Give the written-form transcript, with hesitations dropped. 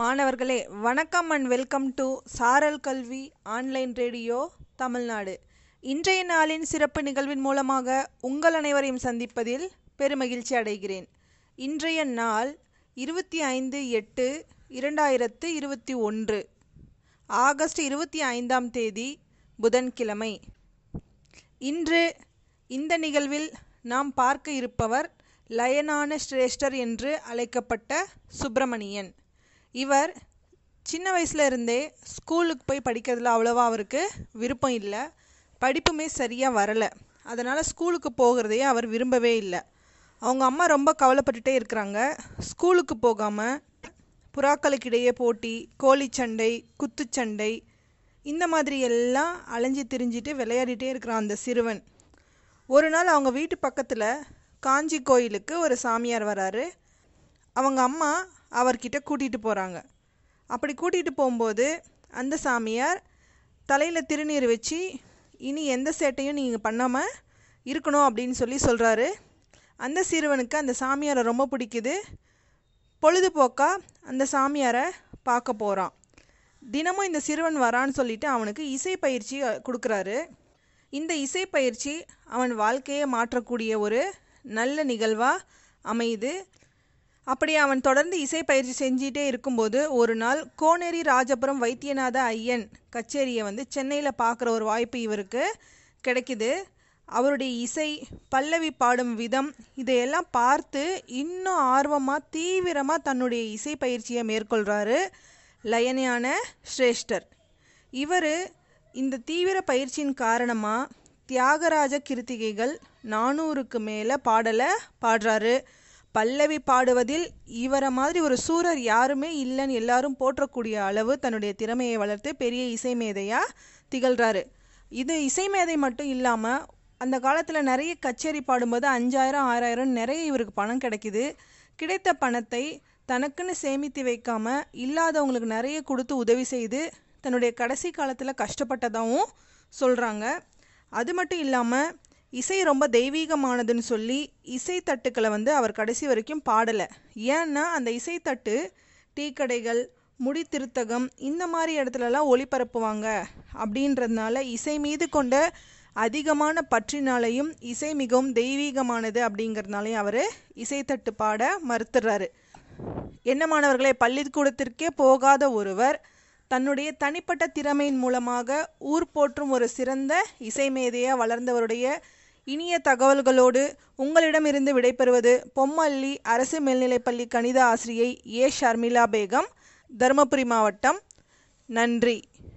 மாணவர்களே வணக்கம் and welcome to சாரல் கல்வி ஆன்லைன் ரேடியோ தமிழ்நாடு. இன்றைய நாளின் சிறப்பு நிகழ்வின் மூலமாக உங்கள் அனைவரையும் சந்திப்பதில் பெருமகிழ்ச்சி அடைகிறேன். இன்றைய நாள் 25/8/2021 ஆகஸ்ட் 25ஆம் தேதி புதன்கிழமை. இன்று இந்த நிகழ்வில் நாம் பார்க்க இருப்பவர் லயனான சிரேஷ்டர் என்று அழைக்கப்பட்ட சுப்பிரமணியன். இவர் சின்ன வயசில் இருந்தே ஸ்கூலுக்கு போய் படிக்கிறதுல அவ்வளோவா அவருக்கு விருப்பம் இல்லை, படிப்புமே சரியாக வரலை. அதனால் ஸ்கூலுக்கு போகிறதையே அவர் விரும்பவே இல்லை. அவங்க அம்மா ரொம்ப கவலைப்பட்டுகிட்டே இருக்கிறாங்க. ஸ்கூலுக்கு போகாமல் புறாக்களுக்கிடையே போட்டி, கோழிச்சண்டை, குத்துச்சண்டை, இந்த மாதிரி எல்லாம் அலைஞ்சி திரிஞ்சிட்டு விளையாடிகிட்டே இருக்கிறான் அந்த சிறுவன். ஒரு நாள் அவங்க வீட்டு பக்கத்தில் காஞ்சி கோயிலுக்கு ஒரு சாமியார் வராரு. அவங்க அம்மா அவர்கிட்ட கூட்டிகிட்டு போகிறாங்க. அப்படி கூட்டிகிட்டு போகும்போது அந்த சாமியார் தலையில் திருநீர் வச்சு இனி எந்த சேட்டையும் நீங்கள் பண்ணாமல் இருக்கணும் அப்படின்னு சொல்கிறாரு. அந்த சிறுவனுக்கு அந்த சாமியாரை ரொம்ப பிடிக்குது. பொழுதுபோக்காக அந்த சாமியாரை பார்க்க போகிறான். தினமும் இந்த சிறுவன் வரான்னு சொல்லிட்டு அவனுக்கு இசை பயிற்சி கொடுக்குறாரு. இந்த இசை பயிற்சி அவன் வாழ்க்கையை மாற்றக்கூடிய ஒரு நல்ல நிகழ்வாக அமையுது. அப்படி அவன் தொடர்ந்து இசை பயிற்சி செஞ்சிட்டே இருக்கும்போது ஒரு நாள் கோனேரி ராஜபுரம் வைத்தியநாத ஐயன் கச்சேரியை சென்னையில் பார்க்குற ஒரு வாய்ப்பு இவருக்கு கிடைக்குது. அவருடைய இசை, பல்லவி பாடும் விதம், இதையெல்லாம் பார்த்து இன்னும் ஆர்வமாக தீவிரமாக தன்னுடைய இசை பயிற்சியை மேற்கொள்கிறாரு லயனான சிரேஷ்டர். இவர் இந்த தீவிர பயிற்சியின் காரணமாக தியாகராஜ கிருத்திகைகள் 400க்கு மேலே பாடலை பாடுறாரு. பல்லவி பாடுவதில் இவரை மாதிரி ஒரு சூரர் யாருமே இல்லைன்னு எல்லாரும் போற்றக்கூடிய அளவு தன்னுடைய திறமையை வளர்த்து பெரிய இசை மேதையாக திகழ்கிறாரு. இது இசை மேதை மட்டும் இல்லாமல் அந்த காலத்தில் நிறைய கச்சேரி பாடும்போது 5000 6000 நிறைய இவருக்கு பணம் கிடைக்கிது. கிடைத்த பணத்தை தனக்குன்னு சேமித்து வைக்காமல் இல்லாதவங்களுக்கு நிறைய கொடுத்து உதவி செய்து தன்னுடைய கடைசி காலத்தில் கஷ்டப்பட்டதாகவும் சொல்கிறாங்க. அது மட்டும் இல்லாமல் இசை ரொம்ப தெய்வீகமானதுன்னு சொல்லி இசைத்தட்டுக்களை அவர் கடைசி வரைக்கும் பாடலை. ஏன்னா அந்த இசைத்தட்டு டீ கடைகள், முடி திருத்தகம், இந்த மாதிரி இடத்துலலாம் ஒளிபரப்புவாங்க. அப்படின்றதுனால இசை மீது கொண்ட அதிகமான பற்றினாலையும் இசை மிகவும் தெய்வீகமானது அப்படிங்கிறதுனாலையும் அவர் இசைத்தட்டு பாட மறுத்துறாரு. என்ன மாணவர்களே, பள்ளிக்கூடத்திற்கே போகாத ஒருவர் தன்னுடைய தனிப்பட்ட திறமையின் மூலமாக ஊர் போற்றும் ஒரு சிறந்த இசை மேதையாக வளர்ந்தவருடைய இனிய தகவல்களோடு உங்களிடமிருந்து விடைபெறுவது பொம்மல்லி அரசு மேல்நிலைப்பள்ளி கணித ஆசிரியை ஏ. ஷர்மிளா பேகம், தருமபுரி மாவட்டம். நன்றி.